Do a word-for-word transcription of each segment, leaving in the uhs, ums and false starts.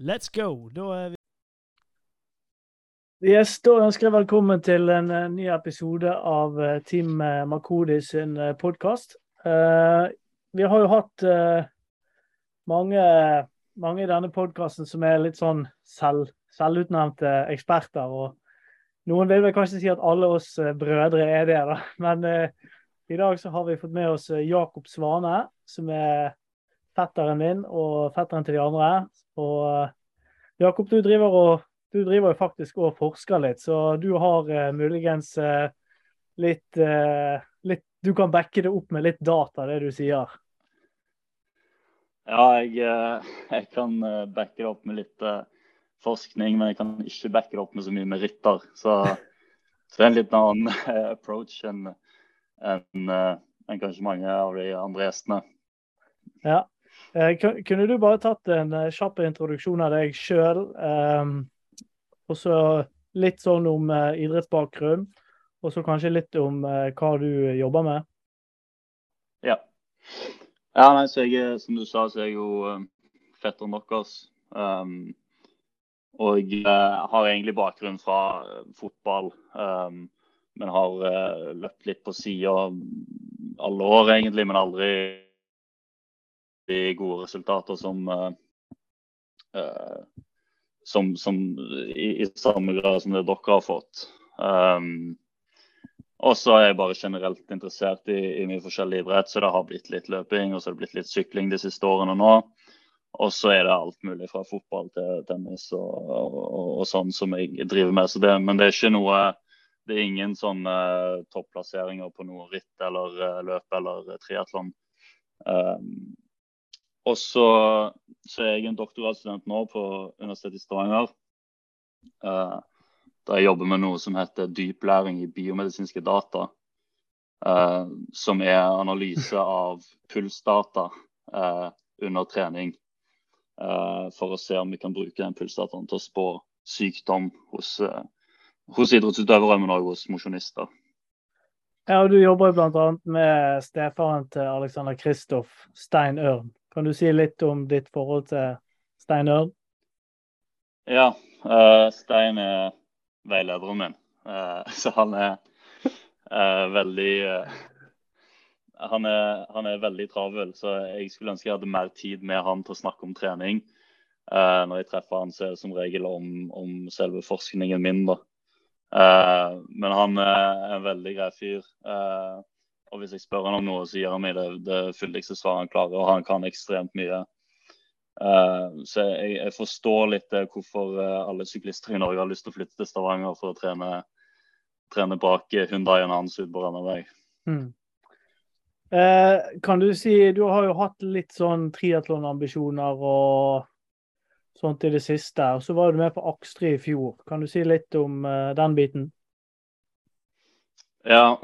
Let's go! Då är vi... Yes, da ønsker jeg velkommen til en ny episode av Tim Markodis sin podcast. Uh, vi har jo hatt uh, mange, mange i denne podcasten som er litt sånn selv, selvutnevnte eksperter, og noen vil vel kanskje si at alle oss brødre er det da, men uh, i dag så har vi fått med oss Jakob Svana, som er fetteren min og fetteren til de andre, og uh, Jakob, du driver og Du driver jo faktisk og forsker litt, så du har uh, muligens uh, litt, uh, litt, du kan backe det opp med litt data, det du sier. Ja, jeg, jeg kan backe det opp med litt uh, forskning, men jeg kan ikke backe det opp med så mye meritter. Så, så det er en litt annen uh, approach enn en, uh, en kanskje mange av de andre gjestene. Ja, uh, kunne du bare tatt en uh, kjapp introduksjon av deg selv, um, og så litt sånn om uh, idrettsbakgrunn, og så kanskje litt om uh, hva du jobber med. Ja. Ja, nei, så jeg, som du sa, så er jeg jo um, fetter nokkers. Um, og jeg uh, har egentlig bakgrunn fra uh, fotball, um, men har uh, løpt litt på siden alle år egentlig, men aldri de gode resultater som... Uh, uh, som, som i, i samme grad som det dere har fått. Um, og så er jeg bare generelt interessert i, i mye forskjellig idrett, så det har blitt litt løping, og så har det blitt litt sykling de siste årene nå. Og så er det alt mulig fra fotball til tennis og, og, og, og sånn som jeg driver med. Så det, men det er ikke noe, det er ingen sånne topplasseringer på noe ritt eller løp eller triathlon. Um, Og så, så er jeg en doktoralstudent nå på Universitetet i Steinar, uh, der jeg jobber med noe som heter dyplæring i biomedisinske data, uh, som er analyse av pulsdata uh, under trening, uh, for å se om vi kan bruke den pulsdataen til å spå sykdom hos, uh, hos idrettsutøvere, men også hos mosjonister. Ja, og du jobber blant annet med stefaren til Alexander Kristoff, Stein Ørn. Kan du si litt om ditt forhold til Stein Ørn? Ja, uh, Stein er veilederen min. Uh, så han er uh, veldig uh, han, er, han er veldig travel, så jeg skulle ønske jeg hadde mer tid med han til å snakke om trening. Uh, når jeg treffer han, så er det som regel om, om selve forskningen min. Da. Uh, men han er en veldig grei fyr. Uh, Og hvis jeg spør han om noe, så gir han meg det, det fyldigste svaret han klarer, og han kan ekstremt mye. Uh, så jeg, jeg forstår litt hvorfor alle syklister i Norge har lyst til å flytte til Stavanger for å trene, trene bak Hyundaien hans ut på denne vei. Mm. Eh, kan du si, du har jo hatt litt sånn triathlon-ambisjoner og sånt i det siste, og så var du med på Akstri i fjor. Kan du si litt om uh, den biten? Ja,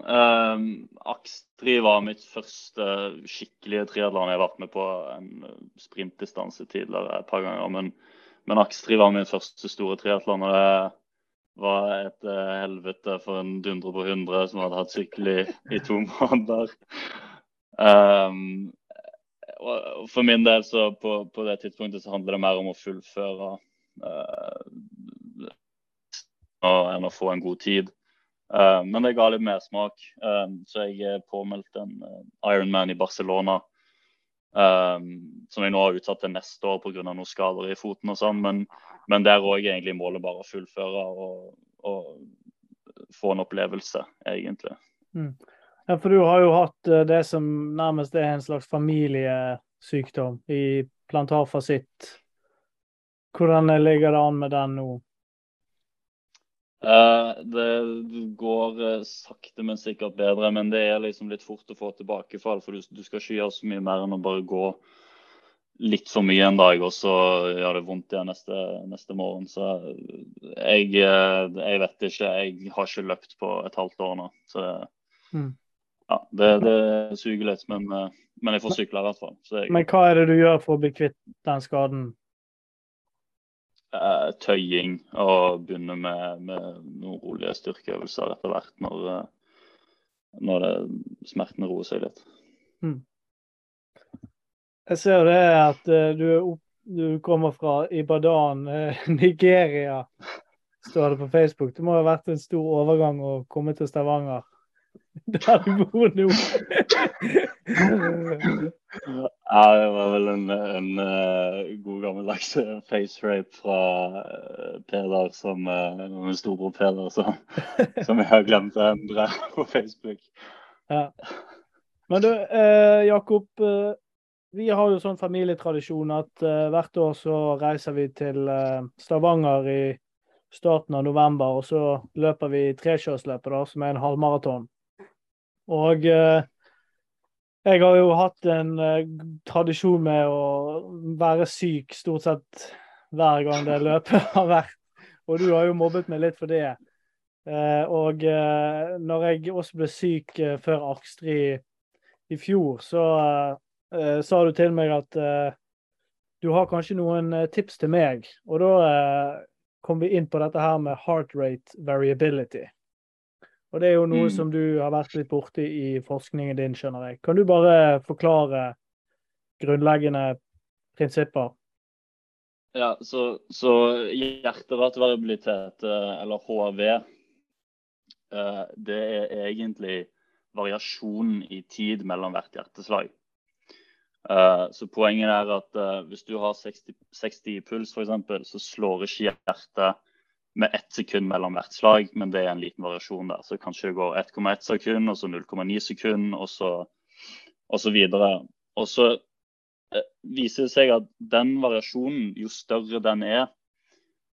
um, Akstri var mitt første skikkelige triathlon. Jeg har vært med på en sprintdistanse tidligere et par ganger, men, men Akstri var min første store triathlon, og det var et helvete for en dundre på hundre som hadde hatt sykkel i, i to måneder. Um, og for min del så på, på det tidspunktet så handler det mer om å fullføre uh, enn å få en god tid. Uh, men det ga litt mer smak, uh, så jeg påmeldte en uh, Ironman i Barcelona, uh, som jeg nå har utsatt til neste år på grunn av noen skader i foten og sånn, men, men der også egentlig målet bare å fullføre og, og få en opplevelse, egentlig. Mm. Ja, for du har jo hatt det som nærmest er en slags familiesykdom i plantarfasitt. Hvordan ligger det an med den nå? Uh, det går uh, sakte, men sikkert bedre, men det er liksom litt fort å få tilbakefall, for du, du skal ikke gjøre så mye mer enn å bare gå litt for mye en dag, og så gjør det vondt igjen neste, neste morgen. Så jeg, uh, jeg vet ikke, jeg har ikke løpt på et halvt år nå, så mm. ja, det, det suger litt, men, uh, men jeg får sykle i hvert fall. Så jeg, men hva er det du gjør for å bli kvitt den skaden? Tøying og begynne med, med noen rolige styrkeøvelser etter hvert når, når det, smerten roer seg litt. Mm. Jeg ser det at du er opp, du kommer fra Ibadan, Nigeria, står det på Facebook. Det må ha vært en stor overgang å komme til Stavanger. Der du bor nå. Ja, det var vel en, en god gammeldags face rape fra Peder, som en storbror Peder, som, som jeg har glemt å endre på Facebook. Ja. Men du, eh, Jakob, eh, vi har jo sånn familietradisjon at eh, hvert år så reiser vi til eh, Stavanger i starten av november, og så løper vi trekjørsløpet da, som er en halvmaraton. Og eh, jeg har jo hatt en eh, tradisjon med å være syk stort sett hver gang det løpet har vært, og du har jo mobbet meg litt for det. Eh, og eh, når jeg også ble syk eh, før Akstri i fjor, så uh, sa du til meg at uh, du har kanskje noen tips til meg, og da uh, kom vi inn på dette her med heart rate variability. Og det er jo noe mm. som du har vært litt borte i forskningen din, skjønner jeg. Kan du bare forklare grunnleggende prinsipper? Ja, så, så hjerterattvariabilitet, eller H R V, uh, det er egentlig variasjon i tid mellom hvert hjerteslag. Uh, så poenget er at uh, hvis du har seksti i puls for eksempel, så slår ikke hjertet med ett sekund mellom hvert slag, men det er en liten variasjon der. Så kanskje det går ett komma ett sekund, og så null komma ni sekund, og så, og så videre. Og så uh, viser det seg at den variasjonen, jo større den er,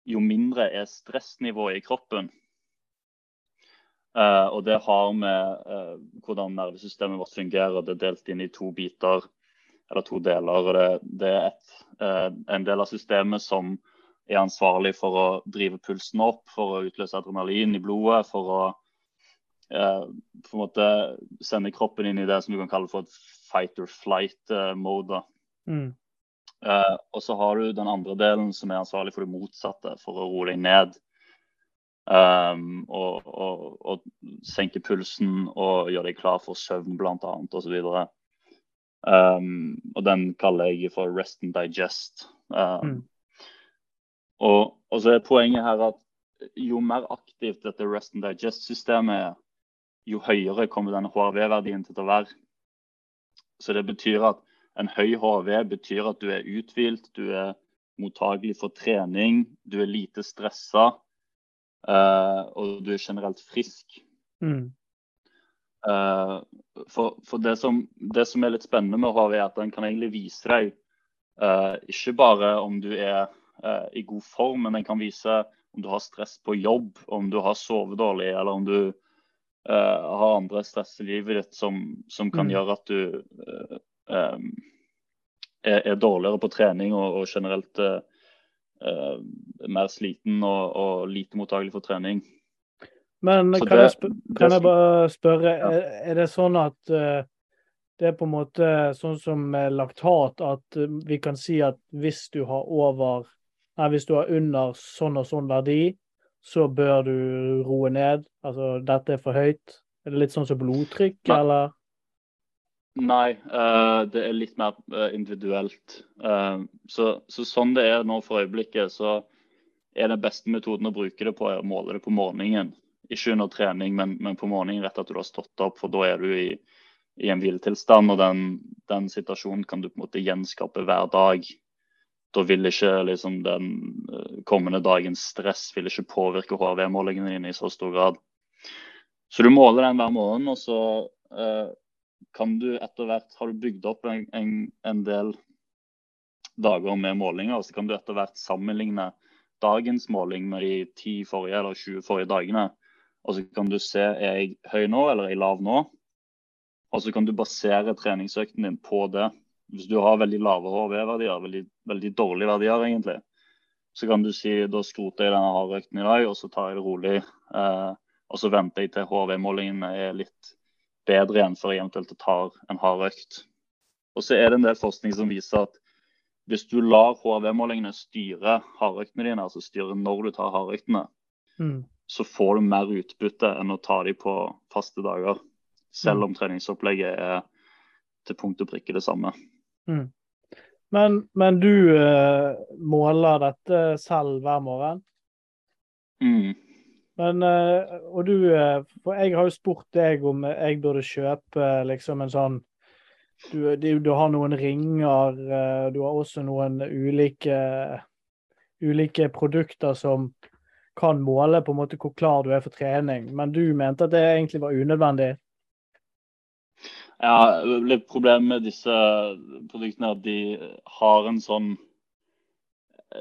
jo mindre er stressnivået i kroppen. Uh, og det har med uh, hvordan nervesystemet vårt fungerer. Det er delt inn i to biter, eller to deler. Og det, det er et, uh, en del av systemet som er ansvarlig for å drive pulsen opp, for å utløse adrenalin i blodet, for å uh, på en måte sende kroppen inn i det som vi kan kalle for et fight or flight-mode. Mm. Uh, og så har du den andre delen som er ansvarlig for det motsatte, for å roe deg ned. Um, og, og, og senke pulsen og gjøre deg klar for søvn blant annet og så videre. Um, og den kaller jeg for rest and digest. Um, mm. og, og så er poenget her at jo mer aktivt dette rest and digest-systemet er, jo høyere kommer denne H R V-verdien til å være. Så det betyr at en høy H R V betyr at du er uthvilt, du er mottagelig for trening, du er lite stressa, Uh, og du er generelt frisk. Mm. Uh, for for det, som, det som er litt spennende med H R V er at den kan egentlig vise deg uh, ikke bare om du er uh, i god form, men den kan vise om du har stress på jobb, om du har sovet dårlig, eller om du uh, har andre stress i livet ditt som, som kan mm. gjøre at du uh, um, er, er dårligere på trening og, og generelt uh, Uh, mer sliten og, og lite mottagelig for trening. Men kan, det, jeg, spør, kan det, jeg bare spørre, ja. er, er det sånn at uh, det er på en måte sånn som laktat, at uh, vi kan si at hvis du har over, nei, hvis du har under sånn og sånn verdi, så bør du roe ned, altså dette er for høyt? Er det litt sånn som blodtrykk, nei. Eller? Nei, uh, det er litt mer uh, individuelt. Uh, så, så sånn det er nå for øyeblikket, så er den beste metoden å bruke det på å måle det på morgenen. Ikke under trening, men, men på morgenen rett at du har stått opp, for da er du i, i en hviletilstand, og den, den situasjonen kan du på en måte gjenskape hver dag. Da vil ikke liksom, den uh, kommende dagens stress vil ikke påvirke H R V-målingene dine i så stor grad. Så du måler den hver morgen, og så Uh, kan du etter hvert, har du bygd opp en, en, en del dager med målinger, og så kan du etter hvert sammenligne dagens måling med de ti forrige eller tjue forrige dagene, og så kan du se, er jeg høy nå, eller er jeg lav nå? Og så kan du basere treningsøkten din på det. Hvis du har veldig lave H V-verdier, veldig, veldig dårlige verdier egentlig, så kan du si, da skroter jeg denne hardøkten i dag, og så tar jeg det rolig, eh, og så venter jeg til H V-målingen er litt bedre enn for eventuelt å ta en hard økt. Og så er det en del forskning som viser at hvis du lar H R V-målingene styre hardøktene dine, altså styre når du tar hardøktene, mm. så får du mer utbytte enn å ta dem på faste dager, selv om treningsopplegget er til punkt og prikke det samme. Mm. Men, men du eh, måler dette selv hver morgen? Mm. Men, eh, og du, for jeg har jo spurt deg om jeg burde kjøpe liksom en sånn, du, du, du har noen ringer, du har også noen ulike, ulike produkter som kan måle på en måte hvor klar du er for trening, men du mente at det egentlig var unødvendig. Ja, problemet med disse produktene er at de har en sånn,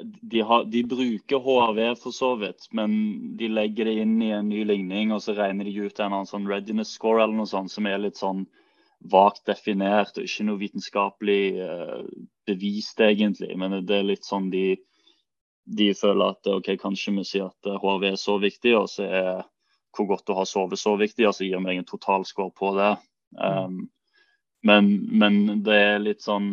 de, har, de bruker H R V for så vidt, men de legger det inn i en ny ligning, og så regner de ut en annen sånn readiness score eller noe sånt, som er litt sånn vagt definert, og ikke noe vitenskapelig bevist egentlig, men det er litt sånn de de føler at ok, kanskje vi sier at H R V er så viktig, og så er hvor godt du har sovet så viktig, og så gir vi en totalskår på det. Um, men, men det er litt sånn,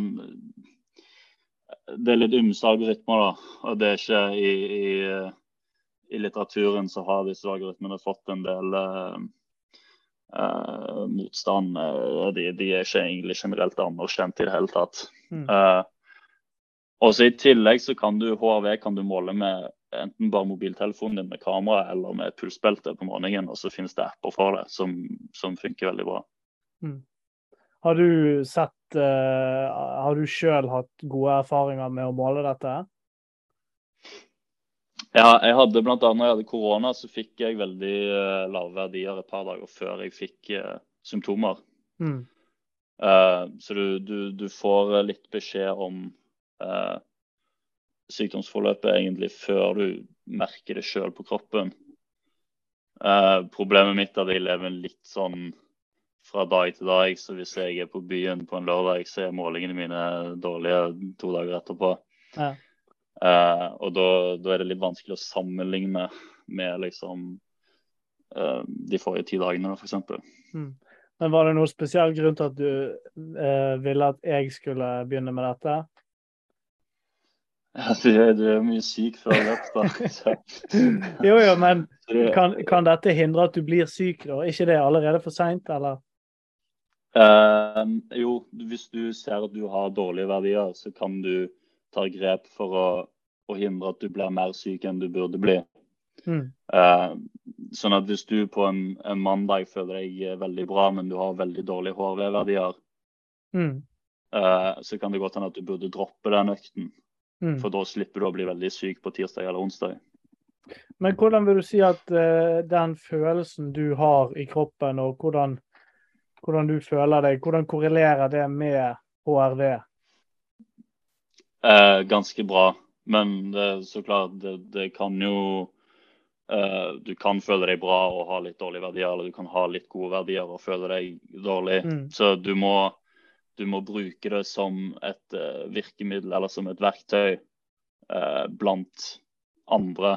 det er litt ymse algoritmer da, og det er ikke i, i, i litteraturen så har disse algoritmene fått en del uh, uh, motstand, og de, de er ikke egentlig generelt anerkjent i det hele tatt. Mm. Uh, Og så I tillegg så kan du, H R V kan du måle med enten bare mobiltelefonen din med kamera eller med et pulsbelte på morgenen, og så finnes det apper for det som, som funker veldig bra. Mm. Har du sett, uh, har du selv hatt gode erfaringer med å måle dette? Ja, jeg hadde blant annet, når jeg hadde korona, så fikk jeg veldig uh, lave verdier et par dager før jeg fikk uh, symptomer. Mm. Uh, så du, du, du får litt beskjed om Uh, sykdomsforløpet egentlig før du merker det selv på kroppen. Uh, problemet mitt er at jeg lever litt sånn fra dag til dag, så hvis jeg er på byen på en lørdag, så er målingene mine dårlige to dager etterpå. Ja. Uh, og da, da er det litt vanskelig å sammenligne med liksom uh, de forrige ti dagene da, for eksempel. Mm. Men var det noen spesiell grunn til at du uh, ville at jeg skulle begynne med dette? Ja, du er, du er mye syk før løp da. jo, jo, men kan, kan dette hindre at du blir syk da? Er ikke det allerede for sent, eller? Uh, jo, hvis du ser at du har dårlige verdier, så kan du ta grep for å, å hindre at du blir mer syk enn du burde bli. Mm. Uh, sånn at hvis du på en, en mandag føler deg veldig bra, men du har veldig dårlige H R V-verdier, mm. uh, så kan det godt hende at du burde droppe den økten. Mm. For da slipper du å bli veldig syk på tirsdag eller onsdag. Men hvordan vil du si at uh, den følelsen du har i kroppen, og hvordan, hvordan du føler deg, hvordan korrelerer det med H R V? Uh, ganske bra, men det, så klart, det, det kan jo, uh, du kan føle deg bra og ha litt dårlige verdier, eller du kan ha litt gode verdier og føle deg dårlig. Mm. Så du må Du må bruke det som et uh, virkemiddel eller som et verktøy uh, blant andre,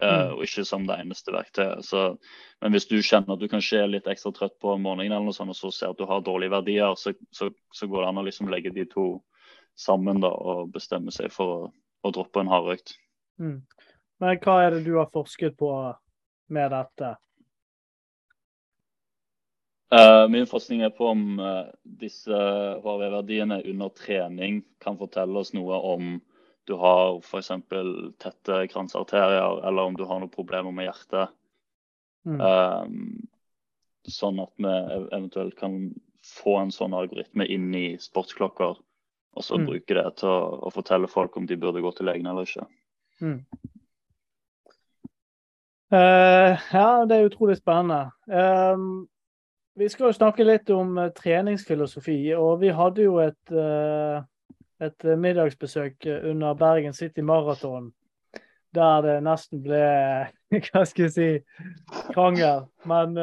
uh, mm. og ikke som det eneste verktøyet. Så, men hvis du kjenner at du kanskje er litt ekstra trøtt på morgenen eller noe sånt, og så ser at du har dårlige verdier, så, så, så går det an å liksom legge de to sammen da, og bestemme seg for å, å droppe en hardøkt. Mm. Men hva er det du har forsket på med dette? Uh, min forskning er på om uh, disse H R V-verdiene under trening kan fortelle oss noe om du har for eksempel tette kransarterier, eller om du har noen problemer med hjertet. Mm. Uh, sånn at vi eventuelt kan få en sånn algoritme inn i sportsklokker, og så mm. bruke det til å, å fortelle folk om de burde gå til legen eller ikke. Mm. Uh, ja, det er utrolig spennende. Um... Vi skal jo snakke litt om treningsfilosofi, og vi hadde jo et, et middagsbesøk under Bergens City Maraton, der det nesten ble, hva skal jeg si, krangel. Men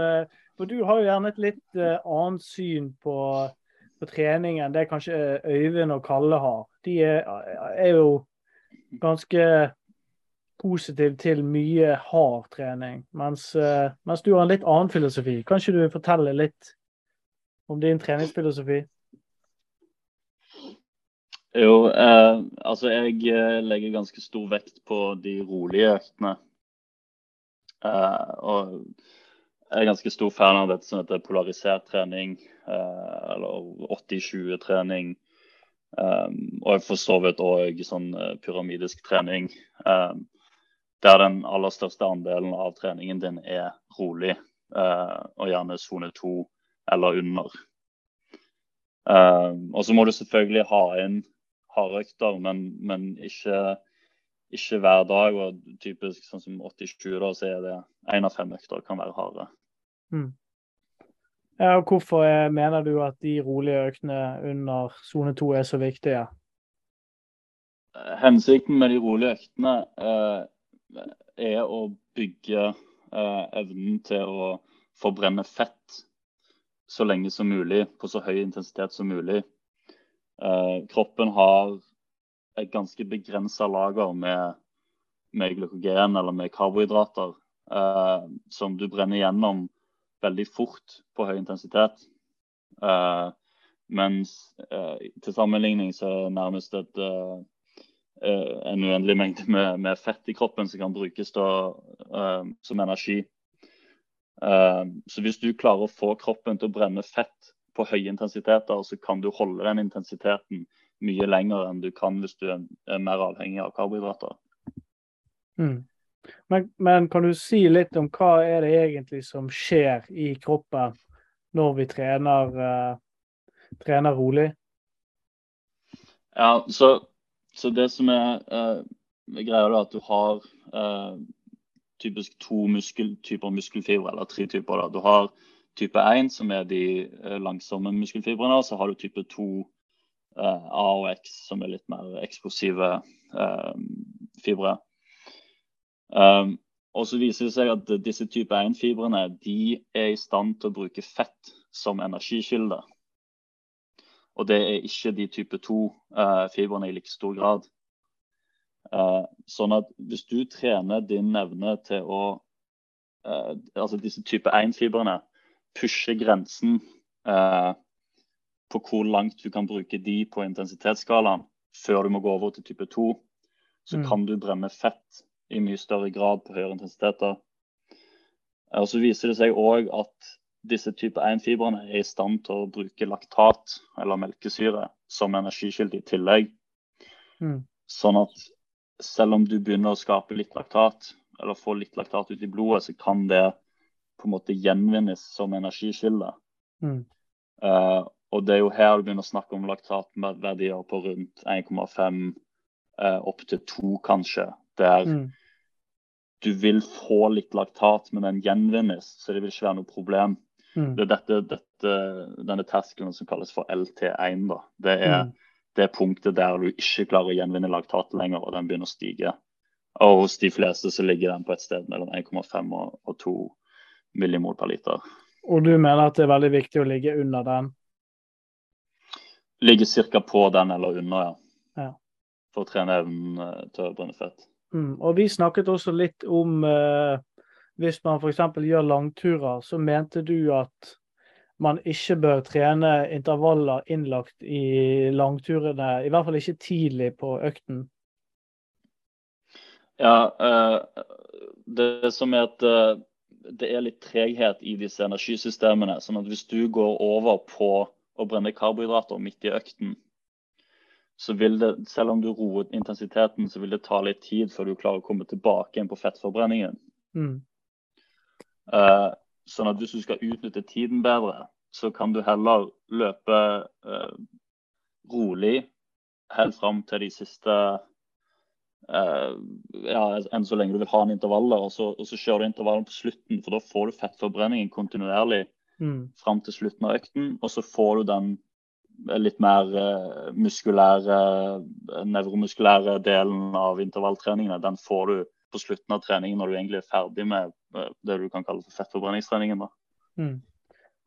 for du har jo gjerne et litt annet syn på, på trening enn det kanskje Öyvind og Kalle har. De er, er jo ganske positiv til mye hard trening, mens, mens du har en litt annen filosofi. Kan ikke du fortelle litt om din treningsfilosofi? Jo, eh, altså jeg legger ganske stor vekt på de rolige øktene. Eh, og jeg er ganske stor fan av dette som heter polarisert trening, eh, eller åtti tjue trening. Um, og for så vidt også sånn uh, pyramidisk trening, um, der den aller største andelen av treningen din er rolig, uh, og gjerne zone to eller under. Um, og så må du selvfølgelig ha inn hardøkter, men, men ikke, ikke hver dag, og typisk sånn som åttisju da, så er det en av fem økter kan være harde. Mm. Ja, og hvorfor mener du at de rolige øktene under zone to er så viktige? Hensikten med de rolige øktene eh, er å bygge eh, evnen til å forbrenne fett så lenge som mulig, på så høy intensitet som mulig. Eh, kroppen har et ganske begrenset lager med, med glykogen eller med karbohydrater eh, som du brenner gjennom veldig fort på høy intensitet. Uh, mens uh, til sammenligning så er nærmest et, uh, uh, en uendelig mengde med, med fett i kroppen som kan brukes da, uh, som energi. Uh, så hvis du klarer å få kroppen til å brenne fett på høy intensitet, så kan du holde den intensiteten mye lenger enn du kan hvis du er, er mer avhengig av karbohydrater. Mm. Men, men kan du si litt om hva er det egentlig som skjer i kroppen når vi trener, uh, trener rolig? Ja, så, så det som er uh, greia er at du har uh, typisk to muskel, typer muskelfibre, eller tre typer. Da. Du har type én, som er de uh, langsomme muskelfibrene, og så har du type to, uh, A og X, som er litt mer eksplosive uh, fibre. Um, og så viser det seg at disse type én-fibrene, de er i stand til å bruke fett som energikilde. Og det er ikke de type to-fibrene uh, i like stor grad. Uh, sånn at hvis du trener din evne til å, uh, altså disse type én-fibrene, pushe grensen uh, på hvor langt du kan bruke de på intensitetsskalaen, før du må gå over til type to, så mm. kan du brenne fett i mye større grad på høyere intensiteter. Og så viser det seg også at disse type én-fibrene er i stand til å bruke laktat eller melkesyre som energikilde i tillegg. Mm. Sånn at selv om du begynner å skape litt laktat, eller få litt laktat ut i blodet, så kan det på en måte gjenvinnes som energikilde. Mm. Uh, og det er jo her du begynner å snakke om laktatverdier på rundt en komma fem, uh, opp til to kanskje, der mm. du vil få litt laktat, men den gjenvinnes, så det vil ikke være noe problem. Mm. Det er dette, dette, denne terskelen som kalles for L T én, da. Det er mm. det punktet der du ikke klarer å gjenvinne laktat lenger, og den begynner å stige. Og hos de fleste så ligger den på et sted mellom en komma fem og, og to millimol per liter. Og du mener at det er veldig viktig å ligge under den? Ligge cirka på den eller under, ja. Ja. For å trene evnen til å brenne fett. Mm, og vi snakket også litt om eh, hvis man for eksempel gjør langturer, så mente du at man ikke bør trene intervaller innlagt i langturene, i hvert fall ikke tidlig på økten. Ja, eh, det som er at eh, det er litt treghet i disse energisystemene, sånn at hvis du går over på å brenne karbohydrater midt i økten, så vil det, selv om du roer intensiteten, så vil det ta litt tid før du klarer å komme tilbake inn på fettforbrenningen. Mm. Uh, sånn at hvis du skal utnytte tiden bedre, så kan du heller løpe uh, rolig helt fram til de siste, uh, ja, enn så lenge du vil ha en intervall, og så, og så kjører du intervallen på slutten, for da får du fettforbrenningen kontinuerlig mm. fram til slutten av økten, og så får du den litt mer uh, muskulære, uh, nevromuskulære delen av intervalltreningene, den får du på slutten av treningen når du egentlig er ferdig med uh, det du kan kalle for fettforbrenningstreningen. Mm.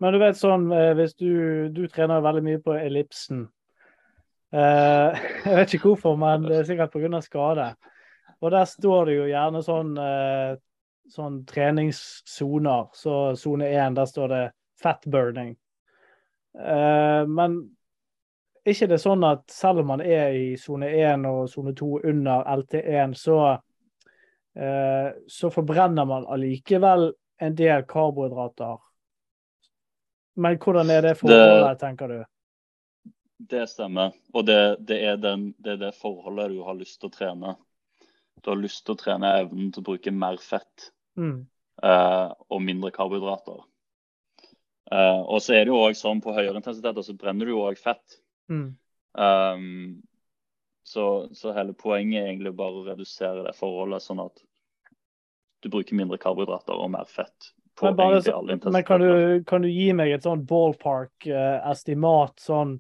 Men du vet sånn, hvis du, du trener veldig mye på ellipsen, uh, jeg vet ikke hvorfor, men det er sikkert på grunn av skade. Og der står det jo gjerne sånn, uh, sånn treningszoner, så zone én, der står det fat burning. Uh, men ikke det sånn at selv om man er i zone én og zone to under L T én, så, uh, så forbrenner man allikevel en del karbohydrater. Men hvordan er det forholdet, det, tenker du? Det stemmer. Og det, det, er den, det er det forholdet du har lyst til å trene. Du har lyst til å trene evnen til å bruke mer fett mm. eh, og mindre karbohydrater. Eh, og så er det jo også sånn på høyere intensitet, så brenner du jo også fett. Mm. Um, så, så hele poenget er egentlig bare å redusere det forholdet sånn at du bruker mindre karbohydrater og mer fett. På men bare, så, men kan, du, kan du gi meg et sånn ballpark-estimat eh, sånn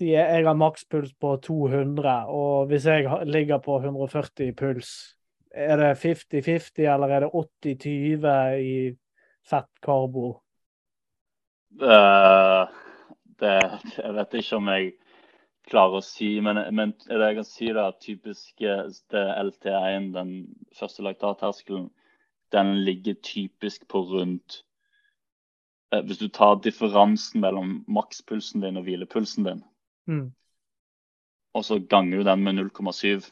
sier jeg, jeg har makspuls på two hundred, og hvis jeg ligger på one forty puls, er det fifty-fifty, eller er det eighty-twenty i fett-karbo? Uh, det, jeg vet ikke om jeg klarer å si, men, men det jeg kan si da, typisk det L T one, den første laktatterskelen, den ligger typisk på rundt, eh, hvis du tar differansen mellom makspulsen din og hvilepulsen din, mm. og så ganger du den med zero point seven,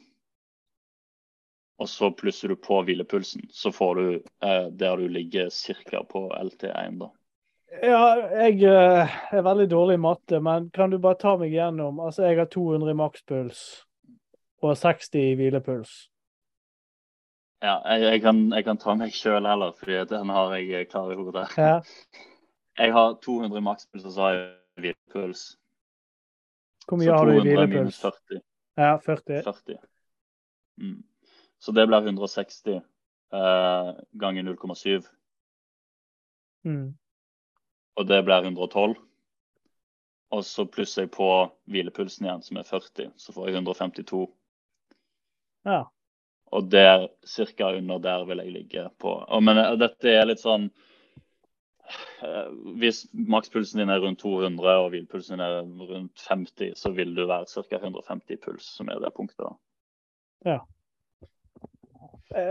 og så plusser du på hvilepulsen, så får du eh, der du ligger cirka på L T one da. Ja, jeg eh, er veldig dårlig i matte, men kan du bare ta meg gjennom, altså jeg har two hundred i makspuls, og sixty i hvilepuls. Ja, jeg, jeg, kan, jeg kan ta meg selv heller, fordi den har jeg klar i hodet. Ja. Jeg har two hundred makspuls, og så har jeg hvilepuls. Hvor mye har du i hvilepuls? Så two hundred minus forty. Ja, forty. forty. Mm. Så det blir one sixty uh, ganger zero point seven. Mm. Og det blir one twelve. Og så plusser jeg på hvilepulsen igjen, som er forty. Så får jeg one fifty-two. Ja. Og der, cirka under der vil jeg ligge på. Og, men dette er litt sånn, hvis makspulsen din er rundt two hundred, og hvilepulsen din er rundt fifty, så vil du være cirka one fifty puls, som er det punktet da. Ja.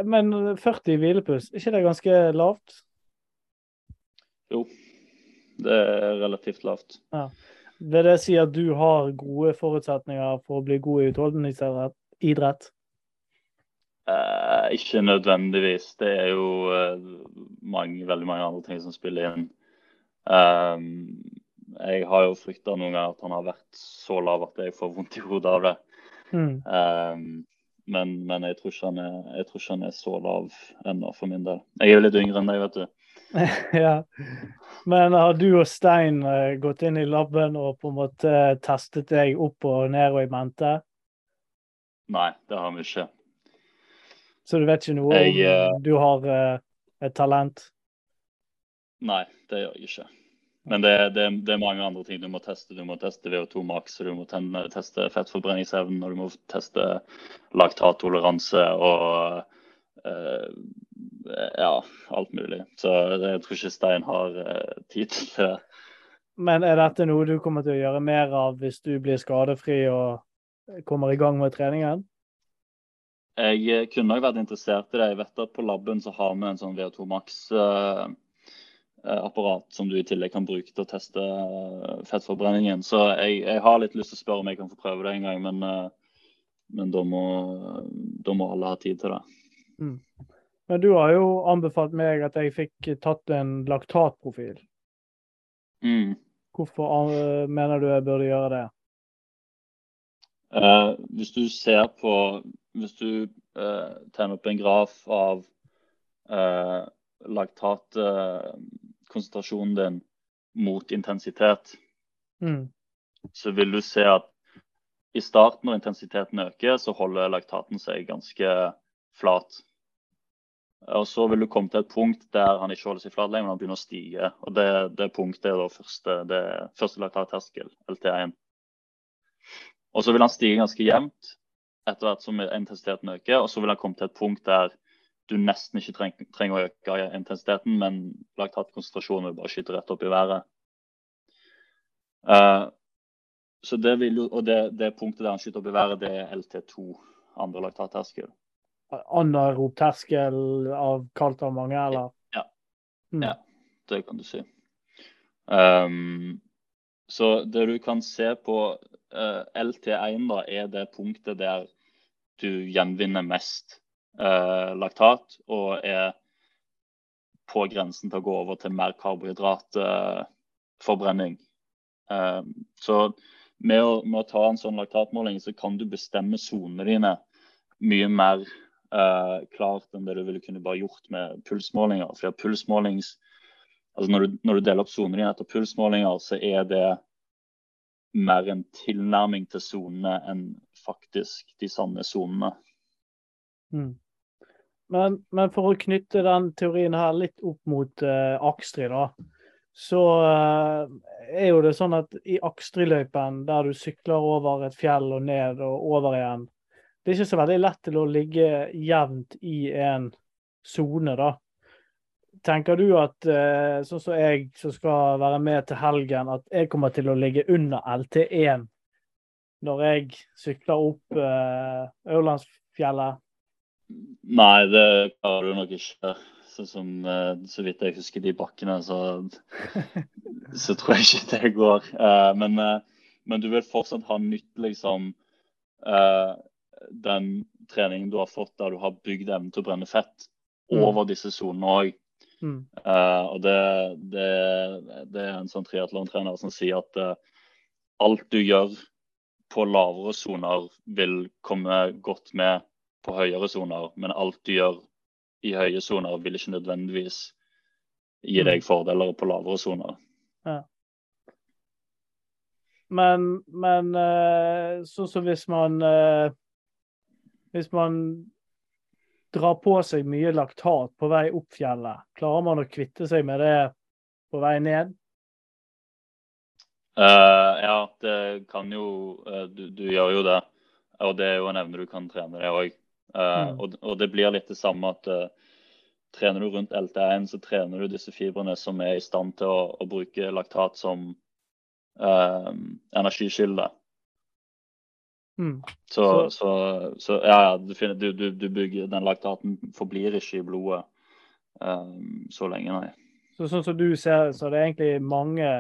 Men forty hvilepuls, er ikke det ganske lavt? Jo, det er relativt lavt. Ja. Vil det si at du har gode forutsetninger for å bli god i utholdenhetsidrett? Eh, ikke nødvendigvis. Det er jo eh, mange, veldig mange andre ting som spiller inn. Um, jeg har jo fryktet noen ganger at han har vært så lav at jeg får vondt i hodet av det. Mm. Um, men, men jeg tror ikke han er, jeg tror ikke han er så lav ennå for min del. Jeg er jo litt yngre enn deg, vet du. Ja. Men har du og Stein gått inn i labben og på en måte testet deg opp og ned og i mente? Nei, det har vi ikke. Så du vet ikke noe om jeg, uh, du har uh, et talent? Nei, det gjør jeg ikke. Men det, det, det er mange andre ting du må teste. Du må teste V O two max, du må tenne, teste fettforbrenningsevnen, og du må teste laktattoleranse og uh, ja, alt mulig. Så jeg tror ikke Stein har uh, tid til det. Men er dette noe du kommer til å gjøre mer av hvis du blir skadefri og kommer i gang med treningen? Jeg kunne nok vært interessert i det. Jeg vet at på labben så har vi en sånn V O two Max-apparat som du i tillegg kan bruke til å teste fettforbrenningen. Så jeg, jeg har litt lyst til å spørre om jeg kan få prøve det en gang, men, men da, må, da må alle ha tid til det. Mm. Men du har jo anbefalt meg at jeg fikk tatt en laktatprofil. Mm. Hvorfor mener du jeg burde gjøre det? Uh, hvis du ser på hvis du uh, tegner opp en graf av uh, laktatkonsentrasjonen uh, din mot intensitet mm. så vil du se at i starten når intensiteten øker så holder laktaten seg ganske flat og så vil du komme til et punkt der han ikke holder seg flat lenger, men han begynner å stige og det, det punktet er da første, det, første laktatterskel, L T one. Og så vil han stige ganske jevnt etter hvert som intensiteten øker, og så vil han komme til et punkt der du nesten ikke treng, trenger å øke intensiteten, men laktatkonsentrasjonen vil bare skyte rett opp i været. Uh, så det vil, og det, det punktet der han skyter opp i været, det er L T two, andre laktatterskel. Anaerob terskel av kalt av mange, eller? Ja. Mm. Ja, det kan du si. Um, så det du kan se på Uh, L T one da, er det punktet der du gjenvinner mest uh, laktat og er på grensen til å gå over til mer karbohydratforbrenning. Uh, uh, så med å, med å ta en sånn laktatmåling så kan du bestemme zoner dine mye mer eh, klart enn det du ville kunne bare gjort med pulsmålinger. For pulsmålings, altså når du, når du deler opp zoner dine etter pulsmålinger, så er det mer en tilnærming til zonene enn faktisk de sanne zonene. Mm. Men, men for å knytte den teorien her litt opp mot eh, Akstri da, så eh, er jo det sånn at i Akstri-løypen, der du sykler over et fjell og ned og over igjen, det er ikke så veldig lett til å ligge jevnt i en zone da. Tenker du at, sånn som så jeg som skal være med til helgen, at jeg kommer til å ligge under L T en når jeg sykler opp Ølandsfjellet? Nei, det klarer du nok ikke. Så, som, så vidt jeg husker de bakkene, så, så tror jeg ikke det går. Men, men du vil fortsatt ha nytt, liksom, den treningen du har fått der du har bygd evnen til å brenne fett over disse zonene også. Mm. Uh, og det, det, det er en sånn triathlon-trener som sier at uh, alt du gjør på lavere zoner vil komme godt med på høyere zoner, men alt du gjør i høye zoner vil ikke nødvendigvis gi deg fordeler på lavere zoner. Ja. Men, men uh, så, så hvis man uh, hvis man drar på seg mye laktat på vei opp fjellet. Klarer man å kvitte seg med det på vei ned? Uh, ja, det kan jo, uh, du, du gjør jo det. Og det er jo en evne du kan trene det også. Uh, mm. og, og det blir litt det samme at uh, trener du rundt L T en, så trener du disse fibrene som er i stand til å, å bruke laktat som uh, energikilde. Mm. Så, så, så ja, du, finner, du, du, du bygger den laktaten forblir ikke i blodet um, så lenge, nei. Så sånn som du ser, så det er egentlig mange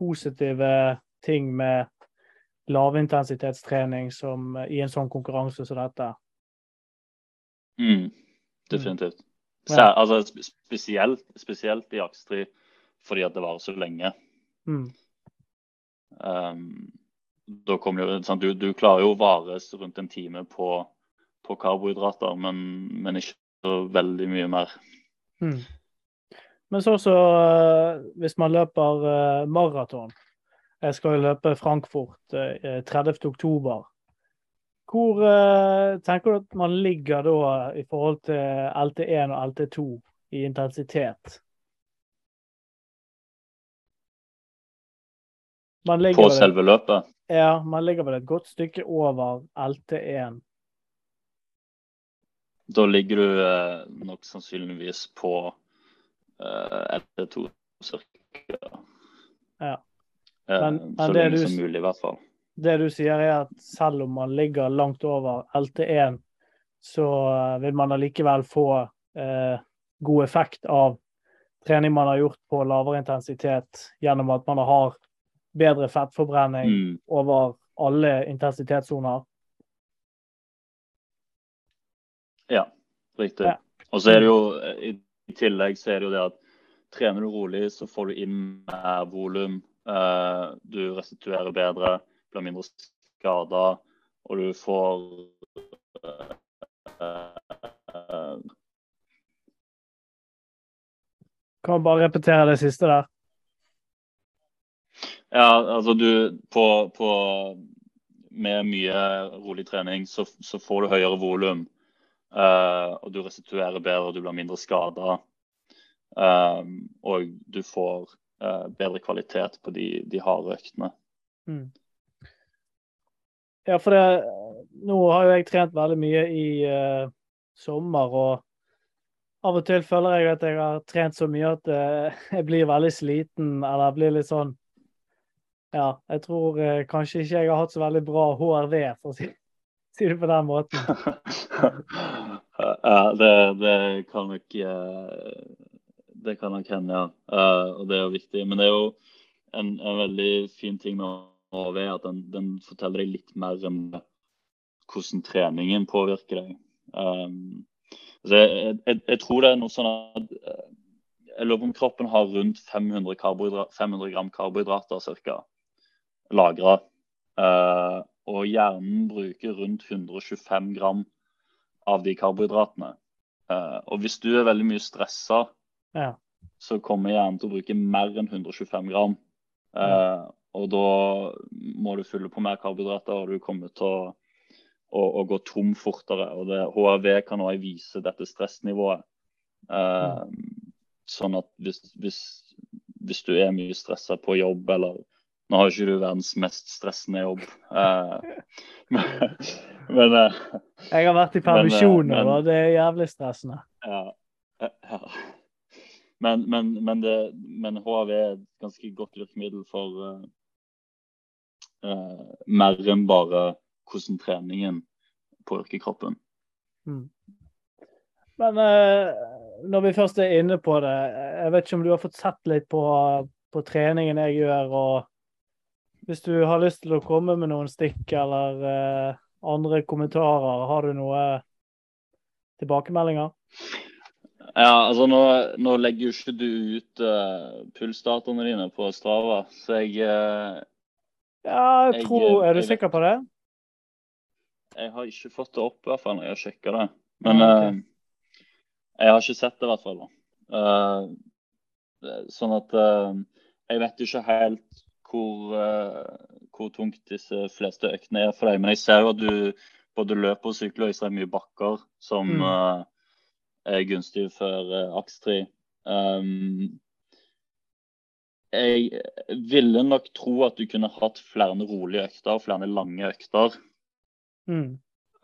positive ting med lavintensitetstrening som i en sånn konkurranse som dette. Mm, definitivt. Mm. Så, altså spesielt, spesielt i Akstri fordi at det var så lenge. Mm. Um, Då kommer det, du, du klarer jo å vare rundt en time på, på karbohydrater, men, men ikke så veldig mye mer. Mm. Men så så, hvis man løper uh, maraton, jeg skal jo løpe Frankfurt uh, tredivte oktober, hvor uh, tenker du at man ligger da i forhold til L T en og L T to i intensitet? På selve løpet? Ja, man ligger vel et godt stykke over L T en. Da ligger du eh, nok sannsynligvis på eh, L T to, cirka. Ja. Men, eh, så men lenge du, som mulig, i hvert fall. Det du sier er at selv om man ligger langt over L T en, så vil man allikevel få eh, god effekt av trening man har gjort på lavere intensitet, gjennom at man har bedre fettforbrenning mm. over alle intensitetszoner. Ja, riktig. Ja. Og så er det jo, i tillegg så er det jo det at trener du rolig, så får du inn mer volum, du restituerer bedre, blir mindre skadet, og du får kan man bare repetere det siste der? Ja, altså du, på, på, med mye rolig trening så, så får du høyere volum, uh, og du restituerer bedre, og du blir mindre skadet, uh, og du får uh, bedre kvalitet på de, de harde øktene. Mm. Ja, for det, nå har jo jeg trent veldig mye i uh, sommer, og av og til føler jeg at jeg har trent så mye at uh, jeg blir veldig sliten, eller jeg blir litt sånn, ja, jeg tror eh, kanskje ikke jeg har hatt så veldig bra H R V, for å si, si det på den måten. Ja, det, det kan nok det kan nok hende, ja. Uh, og det er jo viktig. Men det er jo en, en veldig fin ting med H R V, at den, den forteller deg litt mer om hvordan treningen påvirker deg. Um, altså jeg, jeg, jeg tror det er noe sånn at jeg lurer om kroppen har rundt fem hundre, karbohydra- fem hundre gram karbohydrater, cirka. Lagret Uh, og hjernen bruker rundt hundre og tjuefem gram av de karbohydratene. Uh, og hvis du er veldig mye stresset, ja. Så kommer hjernen til å bruke mer enn hundre og tjuefem gram. Uh, ja. Og da må du fylle på mer karbohydrater, og du kommer til å, å, å gå tom fortere. Og det, H R V kan også vise dette stressnivået. Uh, ja. Sånn at hvis, hvis, hvis du er mye stresset på jobb, eller nå har ikke du verdens mest stressende jobb. Eh, men, men, jeg har vært I permisjoner, og det er jævlig stressende. Ja, ja. Men, men, men, det, men H R V er et ganske godt virkemiddel for eh, mer enn bare hvordan treningen påvirker kroppen. Mm. Men eh, når vi først er inne på det, jeg vet ikke om du har fått sett litt på, på treningen jeg gjør, og Hvis du har lyst til å komme med noen stikk eller eh, andre kommentarer, har du noe tilbakemeldinger? Ja, altså nå, nå legger jo ikke du ut uh, pulsdataene dine på Strava, så jeg... Uh, ja, jeg, jeg tror... Jeg, er du sikker på det? Jeg har ikke fått det opp I hvert fall når jeg har sjekket det. Men ah, okay. uh, jeg har ikke sett det I hvert fall. Uh, sånn at uh, jeg vet ikke helt... Hvor, uh, hvor tungt disse fleste øktene er for deg. Men jeg ser jo at du både løper og sykler og I seg mye bakker som mm. uh, er gunstig for uh, Akstri. Um, jeg ville nok tro at du kunne hatt flere rolige økter og flere lange økter. Mm.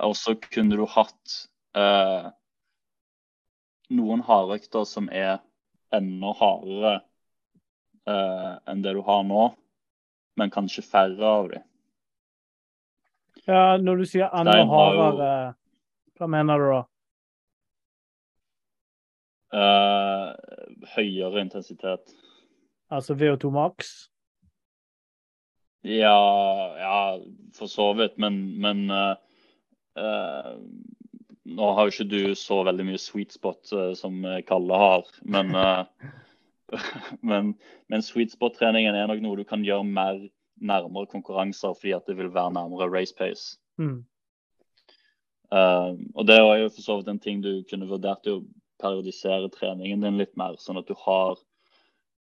Og så kunne du hatt uh, noen hardøkter som er enda hardere uh, enn det du har nå. Men kanskje færre av det. Ja, når du sier andre hardere, hva mener du da? Uh, høyere intensitet. Altså V O to max? Ja, ja for så vidt, men, men uh, uh, nå har jo ikke du så veldig mye sweet spot uh, som Kalle har, men... Uh, men, men sweet spot-treningen er nok noe du kan gjøre mer nærmere konkurranser, fordi at det vil være nærmere race pace. Mm. Uh, og det er jo for så vidt en ting du kunne vurdert til å periodisere treningen din litt mer, sånn at du har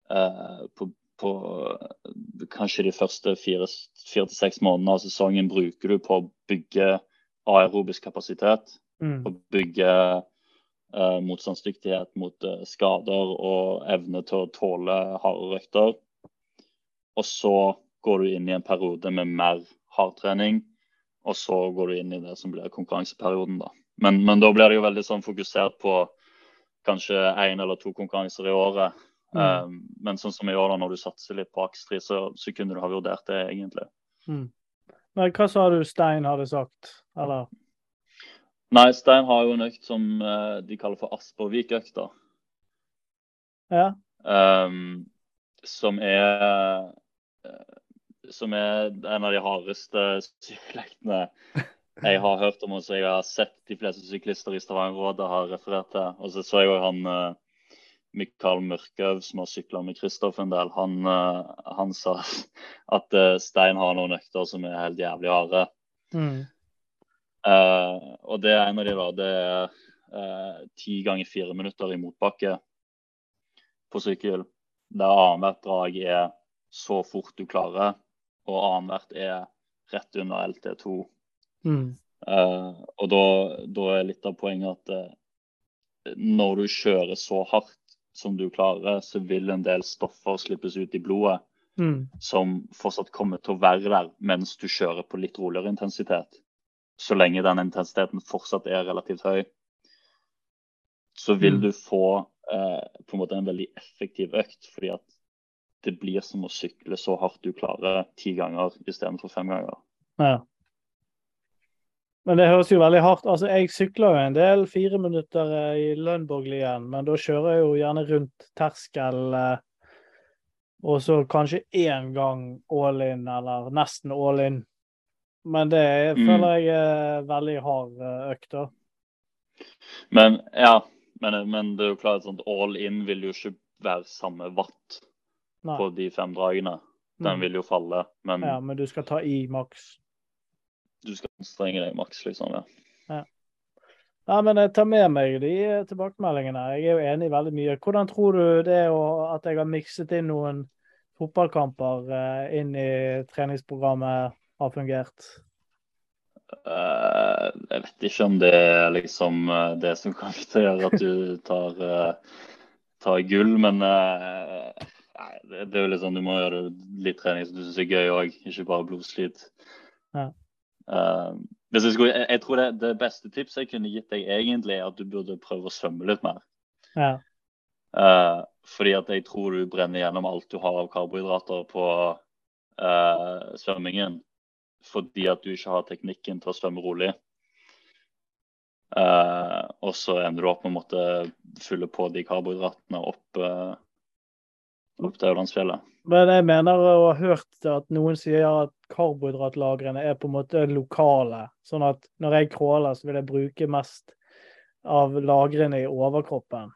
uh, på, på kanskje de første fire, fire til seks månedene av sesongen bruker du på å bygge aerobisk kapasitet, mm. og bygge Uh, motstandsdyktighet mot uh, skader og evne til å tåle harde økter. Og så går du inn I en periode med mer hardtrening, og så går du inn I det som blir konkurranseperioden da. Men, men da blir det jo veldig sånn fokusert på kanskje en eller to konkurranser I året. Mm. Um, men sånn som I år da, når du satser litt på Akstri, så, så kunne du ha vurdert det egentlig. Mm. Men hva sa du Stein hadde sagt, eller... Nei, Stein har jo en økt som uh, de kaller for Aspervik-økta. Ja. Um, som er uh, som er en av de hardeste syklektene jeg har hørt om, og så jeg har sett de fleste syklister I Stavanger-rådet har referert til. Og så så jeg jo han uh, Mikael Mørkøv som har syklet med Kristoffer en del. Han, uh, han sa at uh, Stein har noen økter som er helt jævlig harde. Mm. Uh, og det er en av de da, det er ti uh, ganger fire minutter I motbakke på sykkel. Der annenhvert drag er så fort du klarer, og annenhvert er rett under L T to. Mm. Uh, og da, da er litt av poenget at uh, når du kjører så hardt som du klarer, så vil en del stoffer slippes ut I blodet, mm. som fortsatt kommer til å være der mens du kjører på litt roligere intensitet. Så lenge den intensiteten fortsatt er relativt høy, så vil du få eh, på en måte en veldig effektiv økt, fordi at det blir som å sykle så hardt du klarer ti ganger I stedet for fem ganger. Ja. Men det høres jo veldig hardt. Altså, jeg sykler jo en del fire minutter I Lønnborglia, men da kjører jeg jo gjerne rundt terskel, og så kanskje en gang all-in, eller nesten all-in. Men det er, mm. føler jeg er veldig hard økter. Men ja, men, men det er jo klart at all in vil jo ikke være samme watt Nei. På de fem dragene. Den mm. vill ju falla, men ja, men du ska ta i max. Du ska stränga dig max liksom, ja. Ja. Ja, men jag tar med mig de tillbakemeldingarna. Jag är ju enig väldigt mycket. Hur tror du det och att jag har mixat in någon fotbollskamper in I träningsprogrammet har fungerat? Uh, jag vet inte om det är liksom det som karakteriserar att du tar uh, tar guld, men uh, nej, det är väl liksom du måste göra lite träning som du tycker är gøy och inte bara blodslit. Ja. Uh, jag, skulle, jag tror det, det bästa tipset jag kunde gett dig egentligen är att du borde pröva svömma lite mer. Ja. Uh, för att jag tror du bränner igenom allt du har av karbohydrater på uh, svömningen. Fordi at du ikke har teknikken til å svømme rolig. Uh, og så ender du opp med å måtte fylle på de karbohydratene opp, uh, opp til Ølandsfjellet. Men jeg mener og har hørt at noen sier at karbohydratlagrene er på en måte lokale. Sånn at når jeg crawler så vil jeg bruke mest av lagrene I overkroppen.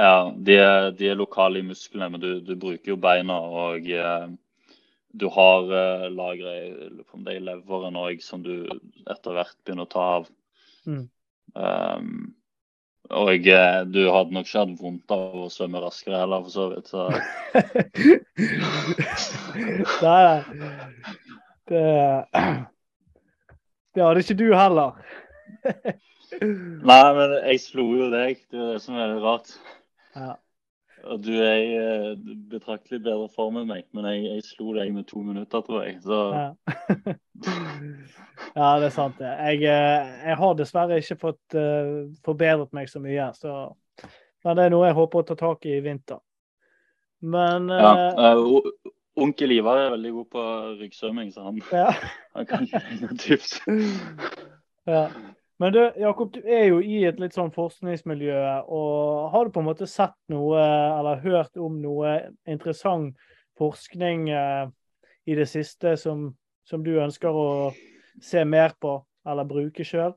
Ja, de er, de er lokale I musklene, men du, du bruker jo beina og... Uh, du har uh, lagret om det I leveren også, som du etter hvert begynner å ta av. Mm. Um, og uh, du hadde nok ikke hatt vondt av å svømme raskere heller, for så vidt. Så. Nei, det, det hadde ikke du heller. Nei, men jeg slo jo deg. Det er det som er rart. Ja. Og du er I betraktelig bedre form enn meg, men jeg, jeg slo deg med to minutter, tror jeg. Så. Ja. Ja, det er sant. Jeg, jeg har dessverre ikke fått uh, forbedret meg så mye, så. Men det er noe jeg håper å ta tak I I vinter. Men... Uh, ja, uh, onkel Ivar er veldig god på ryggsvømming, så han, ja. Han kan ikke regne tips. Ja. Men du, Jakob, du er jo I et litt sånn forskningsmiljø, og har du på en måte sett noe, eller hørt om noe interessant forskning eh, I det siste som, som du ønsker å se mer på, eller bruke selv?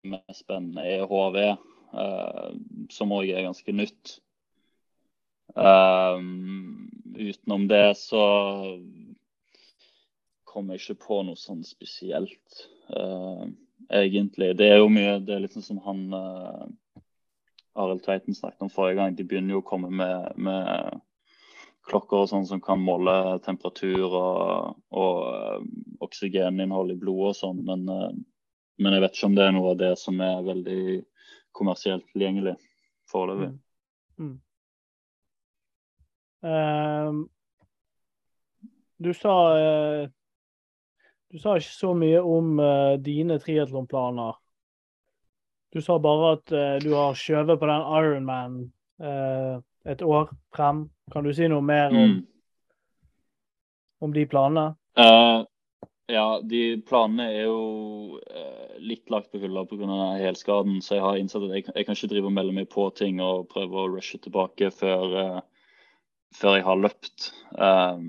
Det mest spennende er H R V, eh, som også er ganske nytt. Um, utenom det så kommer jeg ikke på noe sånn spesielt uh, egentlig, det er jo mye det er litt sånn som han uh, Arild Tveiten snakket om forrige gang de begynner jo å komme med, med klokker og sånn som kan måle temperatur og, og uh, oksygeninnhold I blodet og sånn, men, uh, men jeg vet ikke om det er noe av det som er veldig kommersielt tilgjengelig foreløpig. Mm. Mm. Um, du sa uh, du sa ikke så mye om uh, dine triathlonplaner. Du sa bare at uh, du har skjøvet på den Ironman uh, et år frem. Kan du si noe mer om, mm. om de planene? Uh, ja, de planene er jo uh, litt lagt på hullet på grunn av helskaden, så jeg har innsett at jeg, jeg kan ikke drive og melde meg på ting og prøve å rushe tilbake før uh, før jeg har løpt. Um,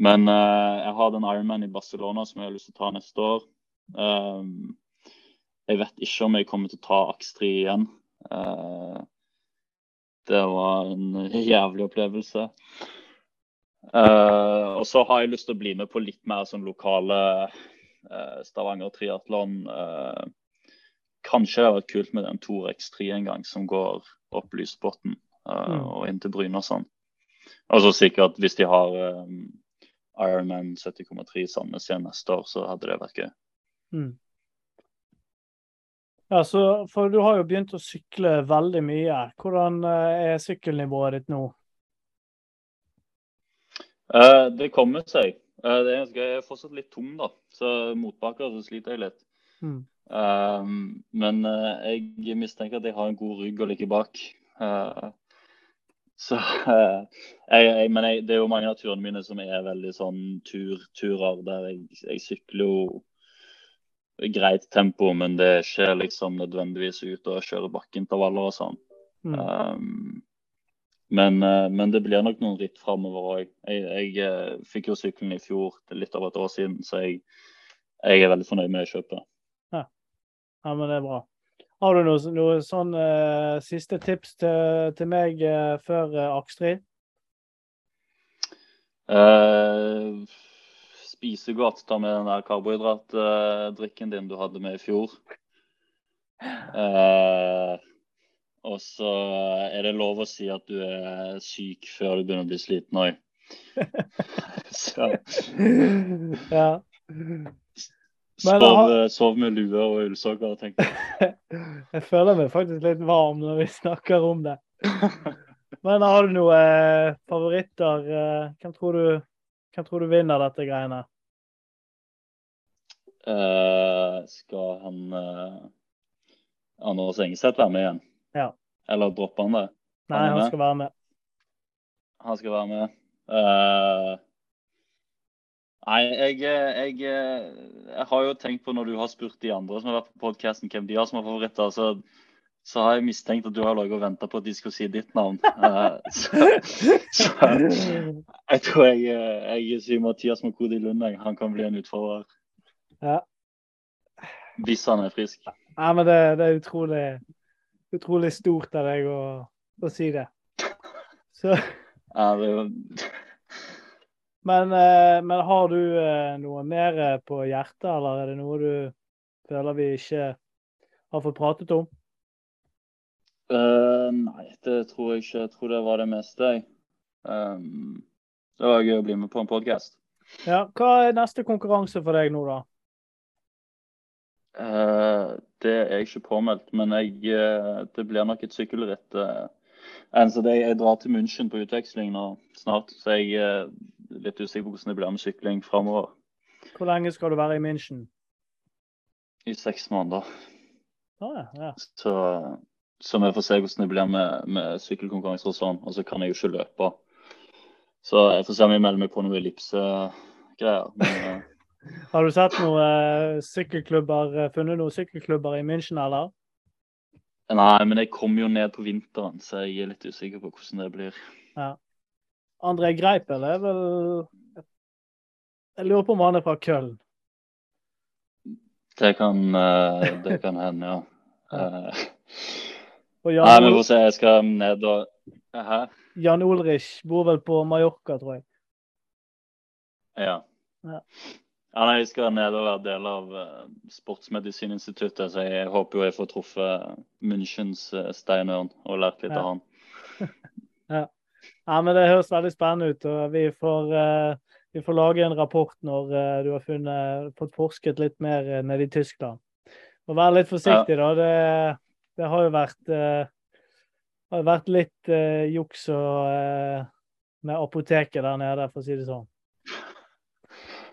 men uh, jeg har den Ironman I Barcelona som jeg har lyst til å ta neste år. Um, jeg vet ikke om jeg kommer til å ta Akstri igjen. Uh, det var en jævlig opplevelse. Uh, og så har jeg lyst til å bli med på litt mer sånn lokale uh, Stavanger triathlon. Uh, kanskje det har vært kult med den to X tre en gang som går opp lysbotten. Uh, mm. og inn til Bryn og sånn. Og så sikkert hvis de har um, Ironman sytti komma tre Sandnes igjen neste år, så hadde det vært gøy. Mm. Ja, så, for du har jo begynt å sykle veldig mye. Hvordan uh, er sykkelnivået ditt nå? Uh, det kommer seg. Uh, det er ganske gøy. Jeg er fortsatt litt tom da, så motbakker så sliter jeg litt. Mm. Uh, men uh, jeg mistenker at jeg har en god rygg og ligger bak. Uh, Så, jeg, jeg, men jeg, det er jo mange av turene mine som er veldig sånn tur, turer der jeg, jeg sykler jo greit tempo, men det er ikke liksom nødvendigvis ut og kjøre bakkeintervaller og sånn. Mm. Um, men, men det blir nok noen ritt fremover også. Jeg, jeg fikk jo syklen I fjor, litt over et år siden, så jeg, jeg er veldig fornøyd med å kjøpe. Ja. Ja, men det er bra. Har du noe, noe sånn uh, siste tips til, til meg uh, før uh, Akstri? Uh, spise godt, ta med den der karbohydratdrikken uh, din du hadde med I fjor. Uh, og så er det lov å si at du er syk før du begynner å bli sliten også. Så. Ja. Sov, sov med lue og ullsokker, tenker jeg. Jeg føler meg faktisk litt varm når vi snakker om det. Men har du noen eh, favoritter? Hvem tror du, hvem tror du vinner dette greiene? Uh, skal han uh, Anders Engeseth være med igjen? Ja. Eller dropper han det? Han Nei, han skal være med. Han skal være med. Uh, Nei, jeg, jeg, jeg har jo tenkt på når du har spurt de andre som har vært på podcasten hvem de har som har favoritter, så, så har jeg mistenkt at du har laget og ventet på at de skulle si ditt navn. Uh, så, så jeg tror jeg, jeg sier Mathias Mokodi Lundheng, han kan bli en utfordrer. Ja. Hvis han er frisk. Ja, men det, det er utrolig, utrolig stort av deg å, å si det. Så. Ja, det er Men, men har du noe mer på hjertet, eller er det noe du føler vi ikke har fått pratet om? Uh, nei, det tror jeg ikke. Jeg tror det var det meste. Um, det var gøy å bli med på en podcast. Ja, hva er neste konkurranse for deg nå da? Uh, det er ikke påmeldt, men jeg, det blir nok et sykkelritt. Så det, jeg drar til München på utveksling nå snart, så jeg... litt usikker på hvordan det blir med sykling fremover. Hvor lenge skal du være I München? I seks måneder. Ah, ja. Så, så vi får se hvordan det blir med, med sykkelkonkurranser og sånn, og så kan jeg jo ikke løpe. Så jeg får se om jeg melder meg på noen ellipsegreier. Men, har du sett noen sykkelklubber, funnet noen sykkelklubber I München, eller? Nei, men jeg kommer jo ned på vinteren, så jeg er litt usikker på hvordan det blir. Ja. André Greip, eller? Vel... Jeg lurer på om han er fra Köln. Det kan, det kan hende, ja. Jan... Nei, men hvordan jeg skal ned og... Hæ? Jan Ulrich bor vel på Mallorca, tror jeg. Ja. Ja. Ja, nei, jeg skal ned og være del av Sportsmedisininstituttet, så jeg håper jo jeg får truffe Münchens Steinar og lært litt ja. Av han. Ja. Ja, men det høres veldig spennende ut, og vi får, uh, vi får lage en rapport når uh, du har funnet, fått forsket litt mer uh, nede I Tyskland. Og vær litt forsiktig ja. Da, det, det har jo vært, uh, har vært litt uh, juks uh, med apoteket der nede, for å si det sånn.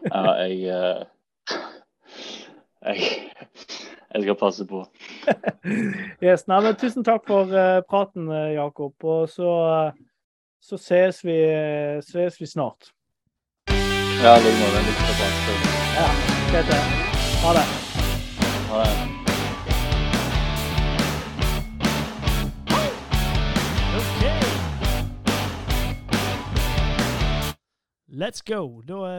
Ja, jeg, uh, jeg, jeg skal passe på. Yes, nei, men tusen takk for uh, praten, Jakob, og så... Uh, Så ses vi, ses vi snart. Ja, det må være litt tilbake. Ja, det er det. Ha det. Ha det. Okay. Let's go. Da er vi